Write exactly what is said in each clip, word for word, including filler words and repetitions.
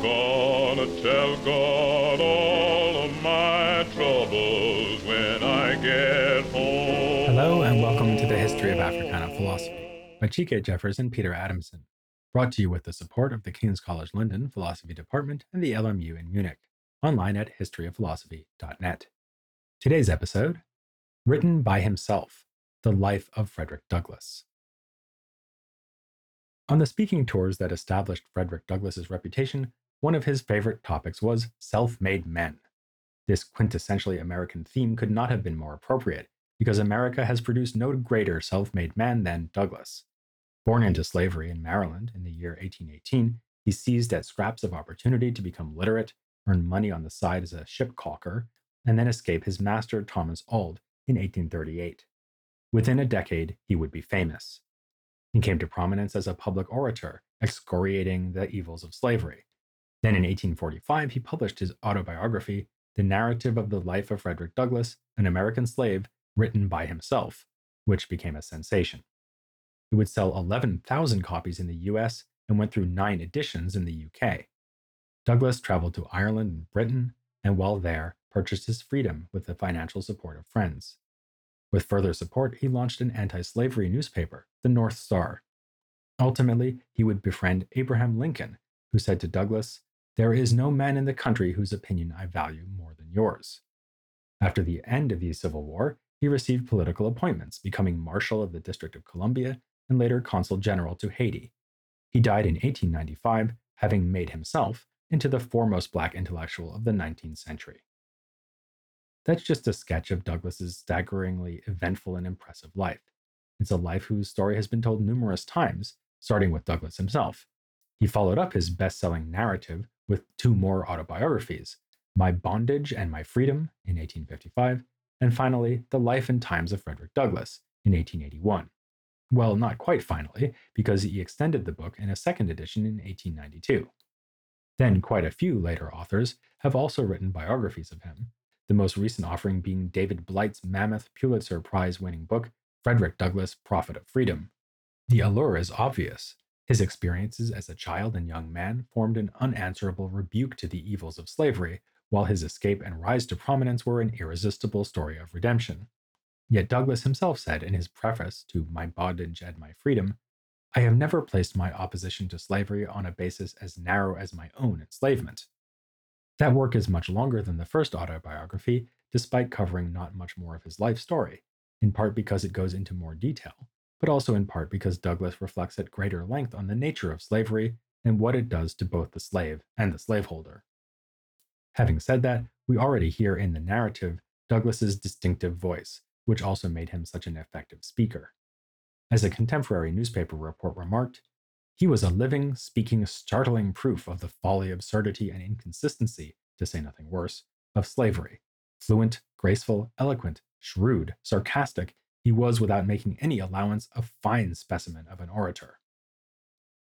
I'm gonna tell God all of my troubles when I get home. Hello and welcome to the History of Africana Philosophy by Chike Jeffers and Peter Adamson, brought to you with the support of the King's College London Philosophy Department and the L M U in Munich, online at history of philosophy dot net. Today's episode, Written by Himself, The Life of Frederick Douglass. On the speaking tours that established Frederick Douglass's reputation, one of his favorite topics was self-made men. This quintessentially American theme could not have been more appropriate, because America has produced no greater self-made man than Douglass. Born into slavery in Maryland in the year eighteen eighteen, he seized at scraps of opportunity to become literate, earn money on the side as a ship caulker, and then escape his master Thomas Auld in eighteen thirty-eight. Within a decade, he would be famous. He came to prominence as a public orator, excoriating the evils of slavery. Then in eighteen forty-five, he published his autobiography, The Narrative of the Life of Frederick Douglass, an American Slave, written by himself, which became a sensation. It would sell eleven thousand copies in the U S and went through nine editions in the U K. Douglass traveled to Ireland and Britain, and while there, purchased his freedom with the financial support of friends. With further support, he launched an anti-slavery newspaper, The North Star. Ultimately, he would befriend Abraham Lincoln, who said to Douglass, "There is no man in the country whose opinion I value more than yours." After the end of the Civil War, he received political appointments, becoming Marshal of the District of Columbia and later Consul General to Haiti. He died in eighteen ninety-five, having made himself into the foremost black intellectual of the nineteenth century. That's just a sketch of Douglass's staggeringly eventful and impressive life. It's a life whose story has been told numerous times, starting with Douglass himself. He followed up his best-selling narrative with two more autobiographies, My Bondage and My Freedom in eighteen fifty-five, and finally, The Life and Times of Frederick Douglass in eighteen eighty-one. Well, not quite finally, because he extended the book in a second edition in eighteen ninety-two. Then quite a few later authors have also written biographies of him, the most recent offering being David Blight's mammoth Pulitzer Prize-winning book, Frederick Douglass, Prophet of Freedom. The allure is obvious. His experiences as a child and young man formed an unanswerable rebuke to the evils of slavery, while his escape and rise to prominence were an irresistible story of redemption. Yet Douglass himself said in his preface to My Bondage and My Freedom, "I have never placed my opposition to slavery on a basis as narrow as my own enslavement." That work is much longer than the first autobiography, despite covering not much more of his life story, in part because it goes into more detail, but also in part because Douglass reflects at greater length on the nature of slavery and what it does to both the slave and the slaveholder. Having said that, we already hear in the narrative Douglass's distinctive voice, which also made him such an effective speaker. As a contemporary newspaper report remarked, "He was a living, speaking, startling proof of the folly, absurdity, and inconsistency, to say nothing worse, of slavery. Fluent, graceful, eloquent, shrewd, sarcastic, he was, without making any allowance, a fine specimen of an orator."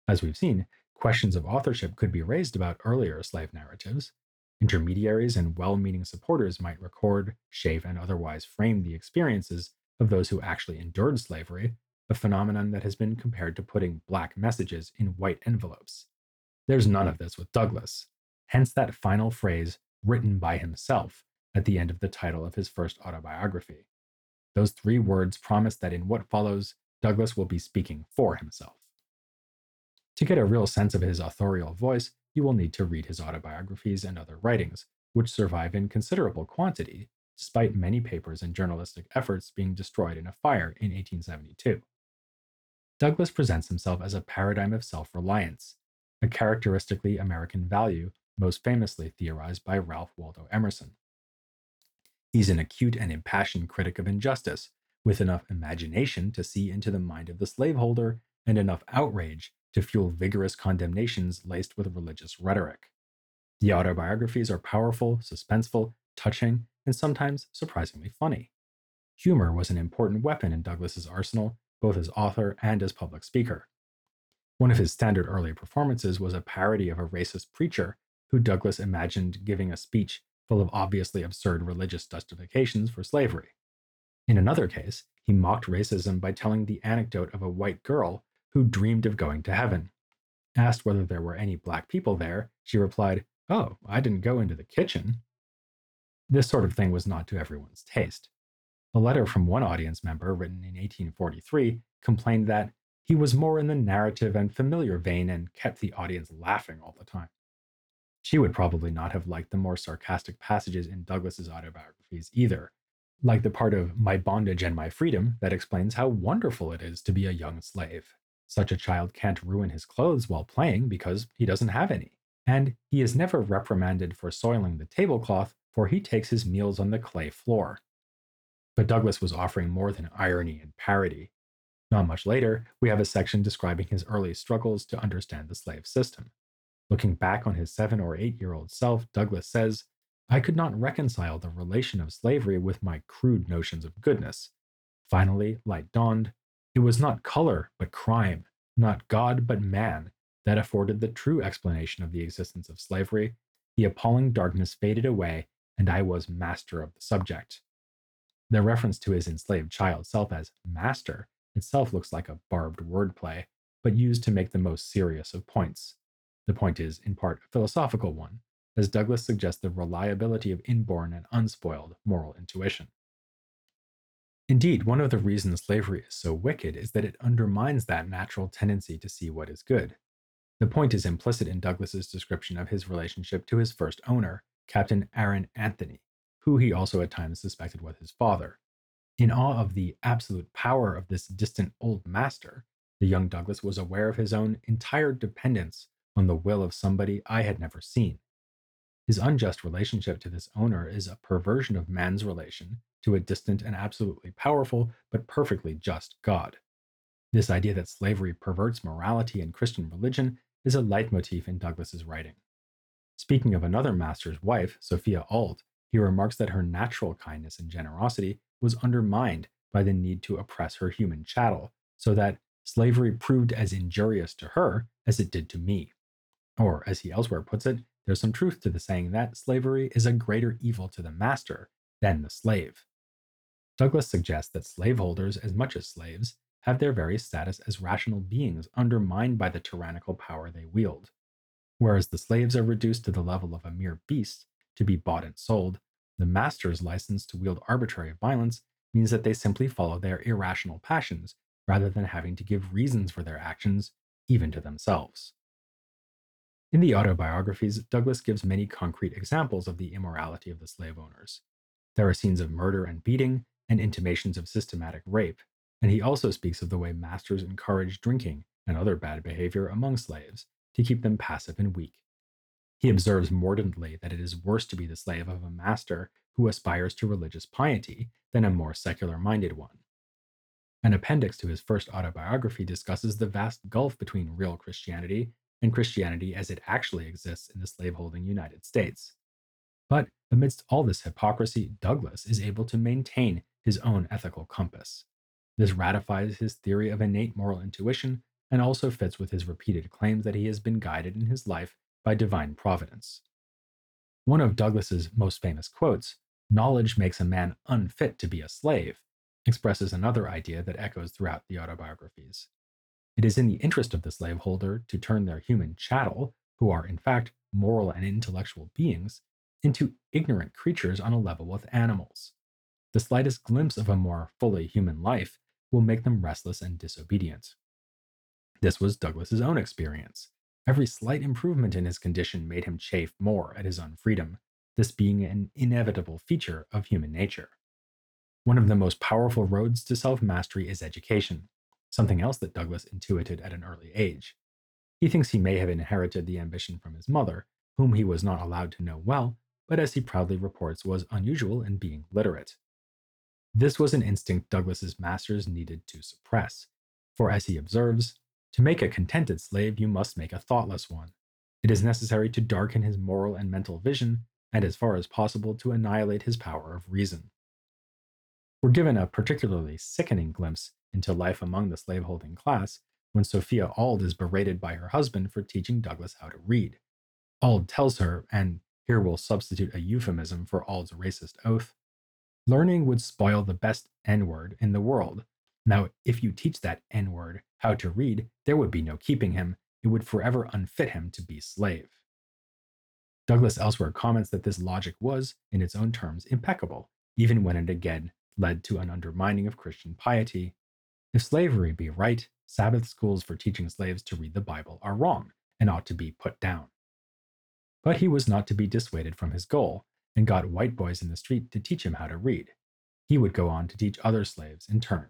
As we've seen, questions of authorship could be raised about earlier slave narratives. Intermediaries and well-meaning supporters might record, shape, and otherwise frame the experiences of those who actually endured slavery, a phenomenon that has been compared to putting black messages in white envelopes. There's none of this with Douglass, hence that final phrase, "written by himself," at the end of the title of his first autobiography. Those three words promise that in what follows, Douglass will be speaking for himself. To get a real sense of his authorial voice, you will need to read his autobiographies and other writings, which survive in considerable quantity, despite many papers and journalistic efforts being destroyed in a fire in eighteen seventy-two. Douglass presents himself as a paradigm of self-reliance, a characteristically American value most famously theorized by Ralph Waldo Emerson. He's an acute and impassioned critic of injustice, with enough imagination to see into the mind of the slaveholder and enough outrage to fuel vigorous condemnations laced with religious rhetoric. The autobiographies are powerful, suspenseful, touching, and sometimes surprisingly funny. Humor was an important weapon in Douglass's arsenal, both as author and as public speaker. One of his standard early performances was a parody of a racist preacher who Douglass imagined giving a speech full of obviously absurd religious justifications for slavery. In another case, he mocked racism by telling the anecdote of a white girl who dreamed of going to heaven. Asked whether there were any black people there, she replied, "Oh, I didn't go into the kitchen." This sort of thing was not to everyone's taste. A letter from one audience member, written in eighteen forty-three, complained that he was more in the narrative and familiar vein and kept the audience laughing all the time. She would probably not have liked the more sarcastic passages in Douglass's autobiographies either, like the part of My Bondage and My Freedom that explains how wonderful it is to be a young slave. Such a child can't ruin his clothes while playing because he doesn't have any, and he is never reprimanded for soiling the tablecloth, for he takes his meals on the clay floor. But Douglass was offering more than irony and parody. Not much later, we have a section describing his early struggles to understand the slave system. Looking back on his seven or eight-year-old self, Douglass says, "I could not reconcile the relation of slavery with my crude notions of goodness. Finally, light dawned. It was not color, but crime, not God, but man, that afforded the true explanation of the existence of slavery. The appalling darkness faded away, and I was master of the subject." The reference to his enslaved child self as master itself looks like a barbed wordplay, but used to make the most serious of points. The point is, in part, a philosophical one, as Douglass suggests the reliability of inborn and unspoiled moral intuition. Indeed, one of the reasons slavery is so wicked is that it undermines that natural tendency to see what is good. The point is implicit in Douglass's description of his relationship to his first owner, Captain Aaron Anthony, who he also at times suspected was his father. In awe of the absolute power of this distant old master, the young Douglass was aware of his own entire dependence on the will of somebody I had never seen. His unjust relationship to this owner is a perversion of man's relation to a distant and absolutely powerful, but perfectly just God. This idea that slavery perverts morality and Christian religion is a leitmotif in Douglass's writing. Speaking of another master's wife, Sophia Auld, he remarks that her natural kindness and generosity was undermined by the need to oppress her human chattel, so that slavery proved as injurious to her as it did to me. Or, as he elsewhere puts it, there's some truth to the saying that slavery is a greater evil to the master than the slave. Douglass suggests that slaveholders, as much as slaves, have their very status as rational beings undermined by the tyrannical power they wield. Whereas the slaves are reduced to the level of a mere beast to be bought and sold, the master's license to wield arbitrary violence means that they simply follow their irrational passions rather than having to give reasons for their actions, even to themselves. In the autobiographies, Douglass gives many concrete examples of the immorality of the slave owners. There are scenes of murder and beating, and intimations of systematic rape, and he also speaks of the way masters encourage drinking and other bad behavior among slaves to keep them passive and weak. He observes mordantly that it is worse to be the slave of a master who aspires to religious piety than a more secular-minded one. An appendix to his first autobiography discusses the vast gulf between real Christianity and Christianity as it actually exists in the slaveholding United States. But amidst all this hypocrisy, Douglass is able to maintain his own ethical compass. This ratifies his theory of innate moral intuition and also fits with his repeated claims that he has been guided in his life by divine providence. One of Douglass's most famous quotes, "Knowledge makes a man unfit to be a slave," expresses another idea that echoes throughout the autobiographies. It is in the interest of the slaveholder to turn their human chattel, who are in fact moral and intellectual beings, into ignorant creatures on a level with animals. The slightest glimpse of a more fully human life will make them restless and disobedient. This was Douglass's own experience. Every slight improvement in his condition made him chafe more at his unfreedom, this being an inevitable feature of human nature. One of the most powerful roads to self-mastery is education, something else that Douglass intuited at an early age. He thinks he may have inherited the ambition from his mother, whom he was not allowed to know well, but as he proudly reports was unusual in being literate. This was an instinct Douglass's masters needed to suppress, for as he observes, "To make a contented slave, you must make a thoughtless one. It is necessary to darken his moral and mental vision, and as far as possible to annihilate his power of reason." We're given a particularly sickening glimpse into life among the slaveholding class when Sophia Auld is berated by her husband for teaching Douglass how to read. Auld tells her, and here we'll substitute a euphemism for Auld's racist oath, "Learning would spoil the best N-word in the world. Now, if you teach that N-word how to read, there would be no keeping him, it would forever unfit him to be slave. Douglass elsewhere comments that this logic was, in its own terms, impeccable, even when it again led to an undermining of Christian piety. If slavery be right, Sabbath schools for teaching slaves to read the Bible are wrong and ought to be put down. But he was not to be dissuaded from his goal, and got white boys in the street to teach him how to read. He would go on to teach other slaves in turn.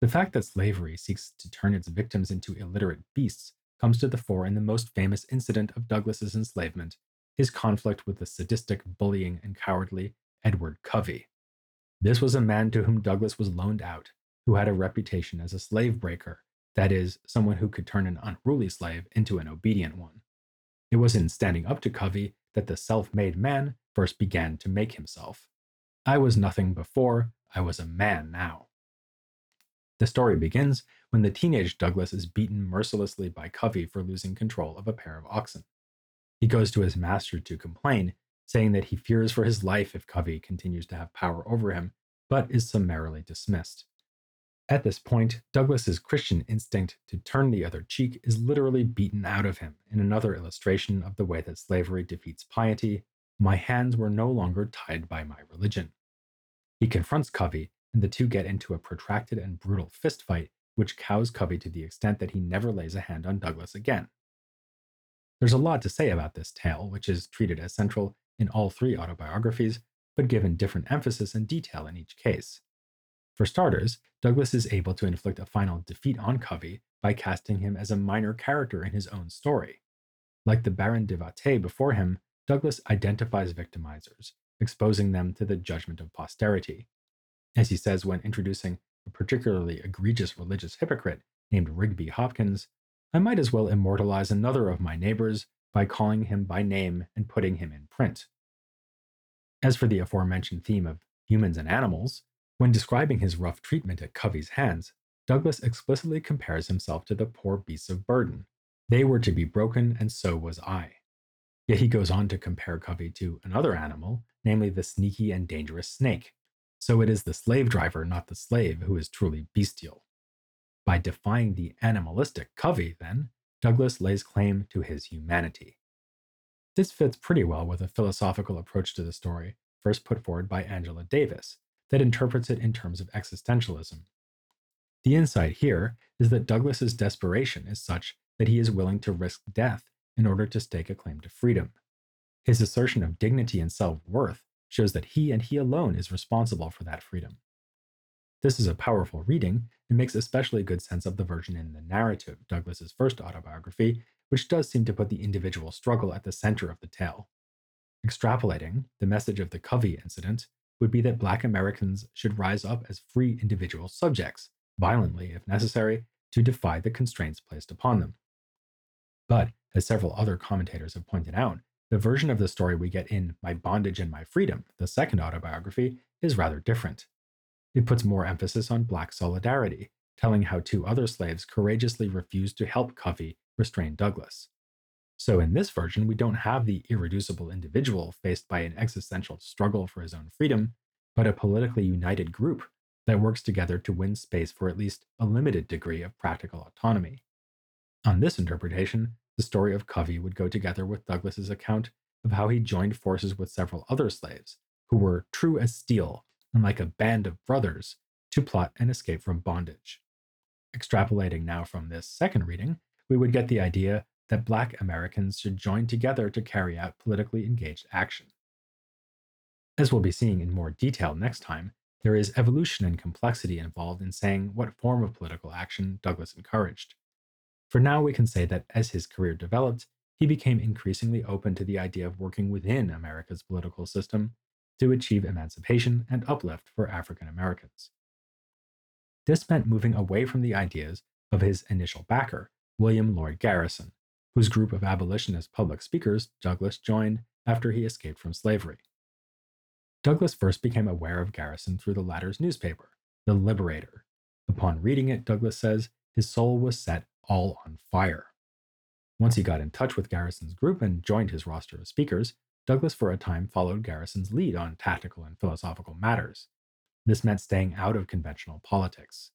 The fact that slavery seeks to turn its victims into illiterate beasts comes to the fore in the most famous incident of Douglass's enslavement, his conflict with the sadistic, bullying, and cowardly Edward Covey. This was a man to whom Douglass was loaned out, who had a reputation as a slave breaker, that is, someone who could turn an unruly slave into an obedient one. It was in standing up to Covey that the self-made man first began to make himself. I was nothing before, I was a man now. The story begins when the teenage Douglass is beaten mercilessly by Covey for losing control of a pair of oxen. He goes to his master to complain, saying that he fears for his life if Covey continues to have power over him, but is summarily dismissed. At this point, Douglass's Christian instinct to turn the other cheek is literally beaten out of him in another illustration of the way that slavery defeats piety. My hands were no longer tied by my religion. He confronts Covey, and the two get into a protracted and brutal fistfight, which cows Covey to the extent that he never lays a hand on Douglass again. There's a lot to say about this tale, which is treated as central in all three autobiographies, but given different emphasis and detail in each case. For starters, Douglass is able to inflict a final defeat on Covey by casting him as a minor character in his own story. Like the Baron de Vautay before him, Douglass identifies victimizers, exposing them to the judgment of posterity. As he says when introducing a particularly egregious religious hypocrite named Rigby Hopkins, I might as well immortalize another of my neighbors by calling him by name and putting him in print. As for the aforementioned theme of humans and animals, when describing his rough treatment at Covey's hands, Douglass explicitly compares himself to the poor beasts of burden. They were to be broken, and so was I. Yet he goes on to compare Covey to another animal, namely the sneaky and dangerous snake. So it is the slave driver, not the slave, who is truly bestial. By defying the animalistic Covey, then, Douglass lays claim to his humanity. This fits pretty well with a philosophical approach to the story, first put forward by Angela Davis, that interprets it in terms of existentialism. The insight here is that Douglass's desperation is such that he is willing to risk death in order to stake a claim to freedom. His assertion of dignity and self-worth shows that he and he alone is responsible for that freedom. This is a powerful reading and makes especially good sense of the version in The Narrative, Douglass's first autobiography, which does seem to put the individual struggle at the center of the tale. Extrapolating the message of the Covey incident would be that Black Americans should rise up as free individual subjects, violently if necessary, to defy the constraints placed upon them. But, as several other commentators have pointed out, the version of the story we get in My Bondage and My Freedom, the second autobiography, is rather different. It puts more emphasis on Black solidarity, telling how two other slaves courageously refused to help Covey restrain Douglass. So in this version, we don't have the irreducible individual faced by an existential struggle for his own freedom, but a politically united group that works together to win space for at least a limited degree of practical autonomy. On this interpretation, the story of Covey would go together with Douglass's account of how he joined forces with several other slaves, who were true as steel and like a band of brothers, to plot an escape from bondage. Extrapolating now from this second reading, we would get the idea that Black Americans should join together to carry out politically engaged action. As we'll be seeing in more detail next time, there is evolution and complexity involved in saying what form of political action Douglass encouraged. For now, we can say that as his career developed, he became increasingly open to the idea of working within America's political system to achieve emancipation and uplift for African Americans. This meant moving away from the ideas of his initial backer, William Lloyd Garrison, whose group of abolitionist public speakers Douglass joined after he escaped from slavery. Douglass first became aware of Garrison through the latter's newspaper, The Liberator. Upon reading it, Douglass says, his soul was set all on fire. Once he got in touch with Garrison's group and joined his roster of speakers, Douglass for a time followed Garrison's lead on tactical and philosophical matters. This meant staying out of conventional politics.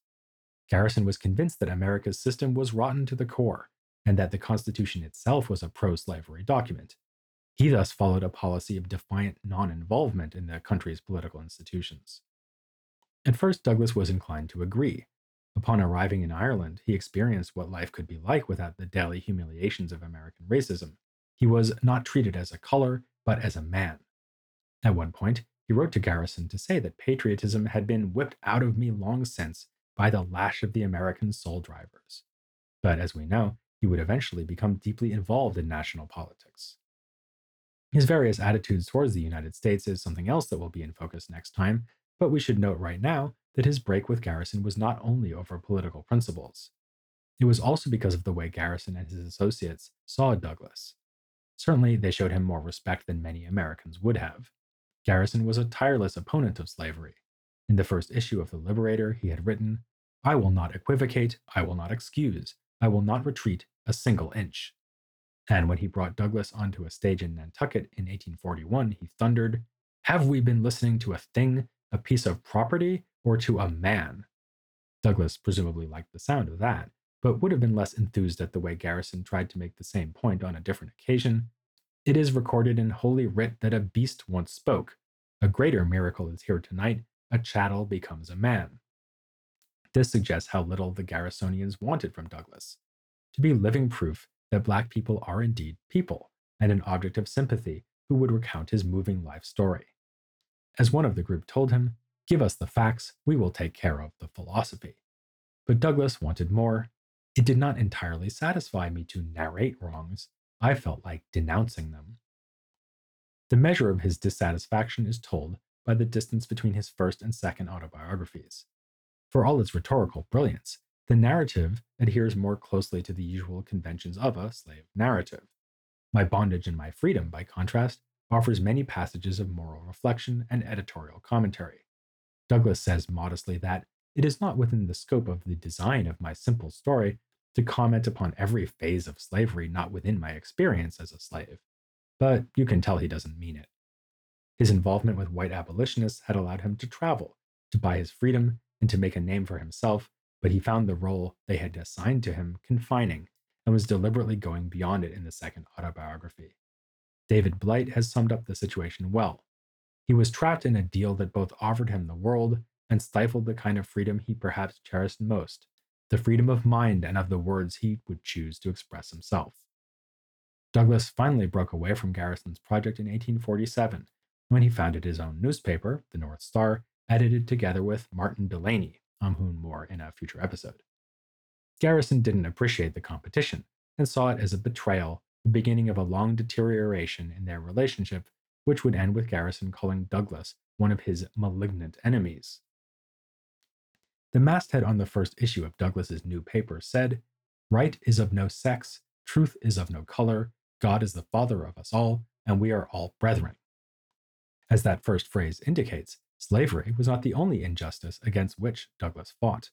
Garrison was convinced that America's system was rotten to the core, and that the Constitution itself was a pro-slavery document. He thus followed a policy of defiant non-involvement in the country's political institutions. At first, Douglass was inclined to agree. Upon arriving in Ireland, he experienced what life could be like without the daily humiliations of American racism. He was not treated as a color, but as a man. At one point, he wrote to Garrison to say that patriotism had been whipped out of me long since by the lash of the American soul drivers. But as we know, he would eventually become deeply involved in national politics. His various attitudes towards the United States is something else that will be in focus next time, but we should note right now that his break with Garrison was not only over political principles. It was also because of the way Garrison and his associates saw Douglass. Certainly, they showed him more respect than many Americans would have. Garrison was a tireless opponent of slavery. In the first issue of The Liberator, he had written, "I will not equivocate, I will not excuse, I will not retreat a single inch." And when he brought Douglass onto a stage in Nantucket in eighteen forty-one, he thundered, "Have we been listening to a thing, a piece of property, or to a man?" Douglass presumably liked the sound of that, but would have been less enthused at the way Garrison tried to make the same point on a different occasion. "It is recorded in Holy Writ that a beast once spoke. A greater miracle is here tonight. A chattel becomes a man." This suggests how little the Garrisonians wanted from Douglass: to be living proof that Black people are indeed people, and an object of sympathy who would recount his moving life story. As one of the group told him, "Give us the facts, we will take care of the philosophy." But Douglass wanted more. "It did not entirely satisfy me to narrate wrongs. I felt like denouncing them." The measure of his dissatisfaction is told by the distance between his first and second autobiographies. For all its rhetorical brilliance, The Narrative adheres more closely to the usual conventions of a slave narrative. My Bondage and My Freedom, by contrast, offers many passages of moral reflection and editorial commentary. Douglass says modestly that "it is not within the scope of the design of my simple story to comment upon every phase of slavery not within my experience as a slave," but you can tell he doesn't mean it. His involvement with white abolitionists had allowed him to travel, to buy his freedom, and to make a name for himself, but he found the role they had assigned to him confining and was deliberately going beyond it in the second autobiography. David Blight has summed up the situation well. "He was trapped in a deal that both offered him the world and stifled the kind of freedom he perhaps cherished most, the freedom of mind and of the words he would choose to express himself." Douglass finally broke away from Garrison's project in eighteen forty-seven, when he founded his own newspaper, The North Star, edited together with Martin Delaney, on whom more in a future episode. Garrison didn't appreciate the competition and saw it as a betrayal, the beginning of a long deterioration in their relationship, which would end with Garrison calling Douglass one of his malignant enemies. The masthead on the first issue of Douglass's new paper said, "Right is of no sex, truth is of no color, God is the Father of us all, and we are all brethren." As that first phrase indicates, slavery was not the only injustice against which Douglass fought.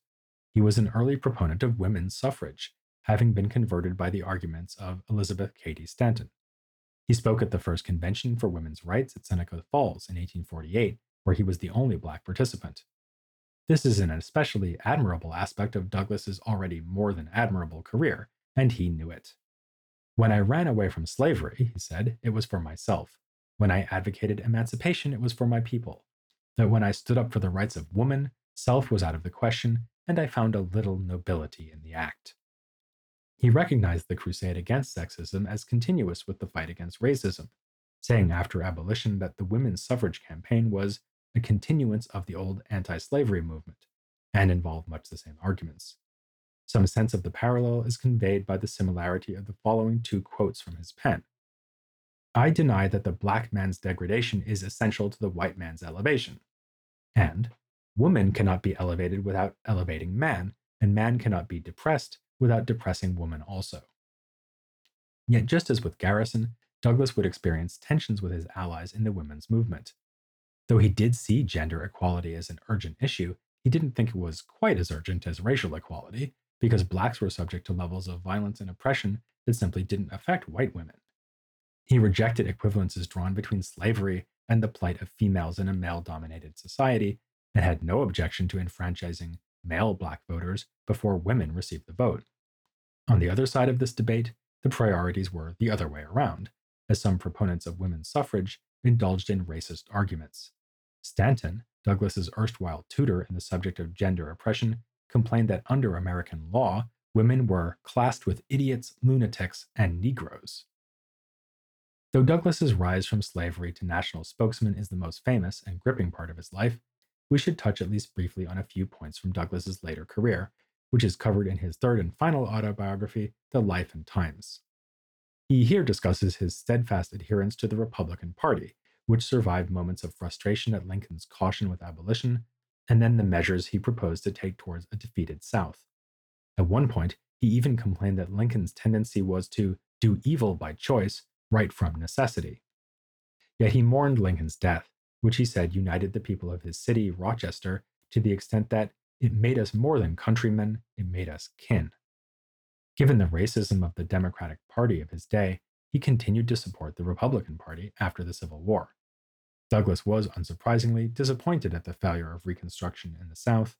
He was an early proponent of women's suffrage, having been converted by the arguments of Elizabeth Cady Stanton. He spoke at the first convention for women's rights at Seneca Falls in eighteen forty-eight, where he was the only Black participant. This is an especially admirable aspect of Douglass's already more than admirable career, and he knew it. "When I ran away from slavery," he said, "it was for myself. When I advocated emancipation, it was for my people. That when I stood up for the rights of woman, self was out of the question, and I found a little nobility in the act." He recognized the crusade against sexism as continuous with the fight against racism, saying after abolition that the women's suffrage campaign was a continuance of the old anti-slavery movement, and involved much the same arguments. Some sense of the parallel is conveyed by the similarity of the following two quotes from his pen. "I deny that the Black man's degradation is essential to the white man's elevation," and "Woman cannot be elevated without elevating man, and man cannot be depressed without depressing woman also." Yet just as with Garrison, Douglass would experience tensions with his allies in the women's movement. Though he did see gender equality as an urgent issue, he didn't think it was quite as urgent as racial equality, because Blacks were subject to levels of violence and oppression that simply didn't affect white women. He rejected equivalences drawn between slavery and the plight of females in a male-dominated society, and had no objection to enfranchising male Black voters before women received the vote. On the other side of this debate, the priorities were the other way around, as some proponents of women's suffrage indulged in racist arguments. Stanton, Douglass's erstwhile tutor in the subject of gender oppression, complained that under American law, women were classed with idiots, lunatics, and Negroes. Though Douglass's rise from slavery to national spokesman is the most famous and gripping part of his life, we should touch at least briefly on a few points from Douglass's later career, which is covered in his third and final autobiography, The Life and Times. He here discusses his steadfast adherence to the Republican Party, which survived moments of frustration at Lincoln's caution with abolition, and then the measures he proposed to take towards a defeated South. At one point, he even complained that Lincoln's tendency was to do evil by choice, right from necessity. Yet he mourned Lincoln's death, which he said united the people of his city, Rochester, to the extent that it made us more than countrymen, it made us kin. Given the racism of the Democratic Party of his day, he continued to support the Republican Party after the Civil War. Douglass was, unsurprisingly, disappointed at the failure of Reconstruction in the South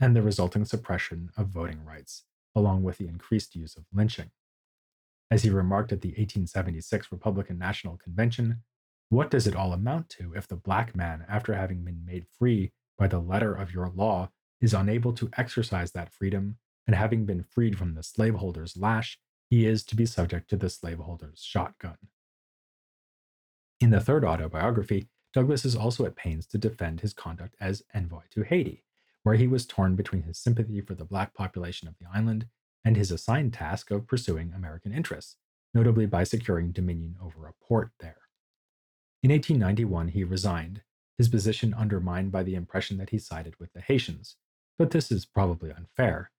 and the resulting suppression of voting rights, along with the increased use of lynching. As he remarked at the eighteen seventy-six Republican National Convention, "What does it all amount to if the black man, after having been made free by the letter of your law, is unable to exercise that freedom, and having been freed from the slaveholder's lash, he is to be subject to the slaveholder's shotgun?" In the third autobiography, Douglass is also at pains to defend his conduct as envoy to Haiti, where he was torn between his sympathy for the black population of the island and his assigned task of pursuing American interests, notably by securing dominion over a port there. In eighteen ninety-one, he resigned, his position undermined by the impression that he sided with the Haitians, but this is probably unfair.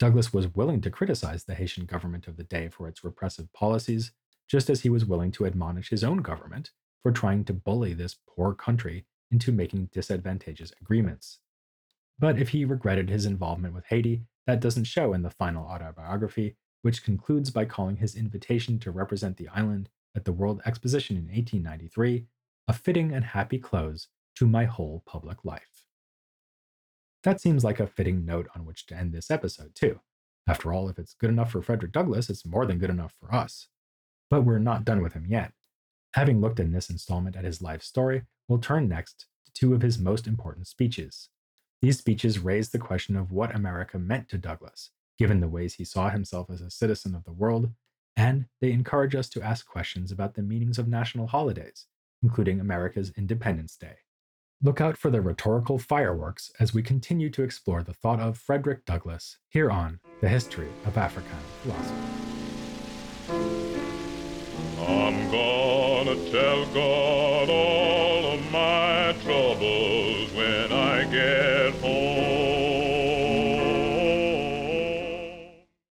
Douglass was willing to criticize the Haitian government of the day for its repressive policies, just as he was willing to admonish his own government for trying to bully this poor country into making disadvantageous agreements. But if he regretted his involvement with Haiti, that doesn't show in the final autobiography, which concludes by calling his invitation to represent the island at the World Exposition in eighteen ninety-three a fitting and happy close to my whole public life. That seems like a fitting note on which to end this episode, too. After all, if it's good enough for Frederick Douglass, it's more than good enough for us. But we're not done with him yet. Having looked in this installment at his life story, we'll turn next to two of his most important speeches. These speeches raise the question of what America meant to Douglass, given the ways he saw himself as a citizen of the world, and they encourage us to ask questions about the meanings of national holidays, including America's Independence Day. Look out for the rhetorical fireworks as we continue to explore the thought of Frederick Douglass here on The History of African Philosophy. I'm gonna tell God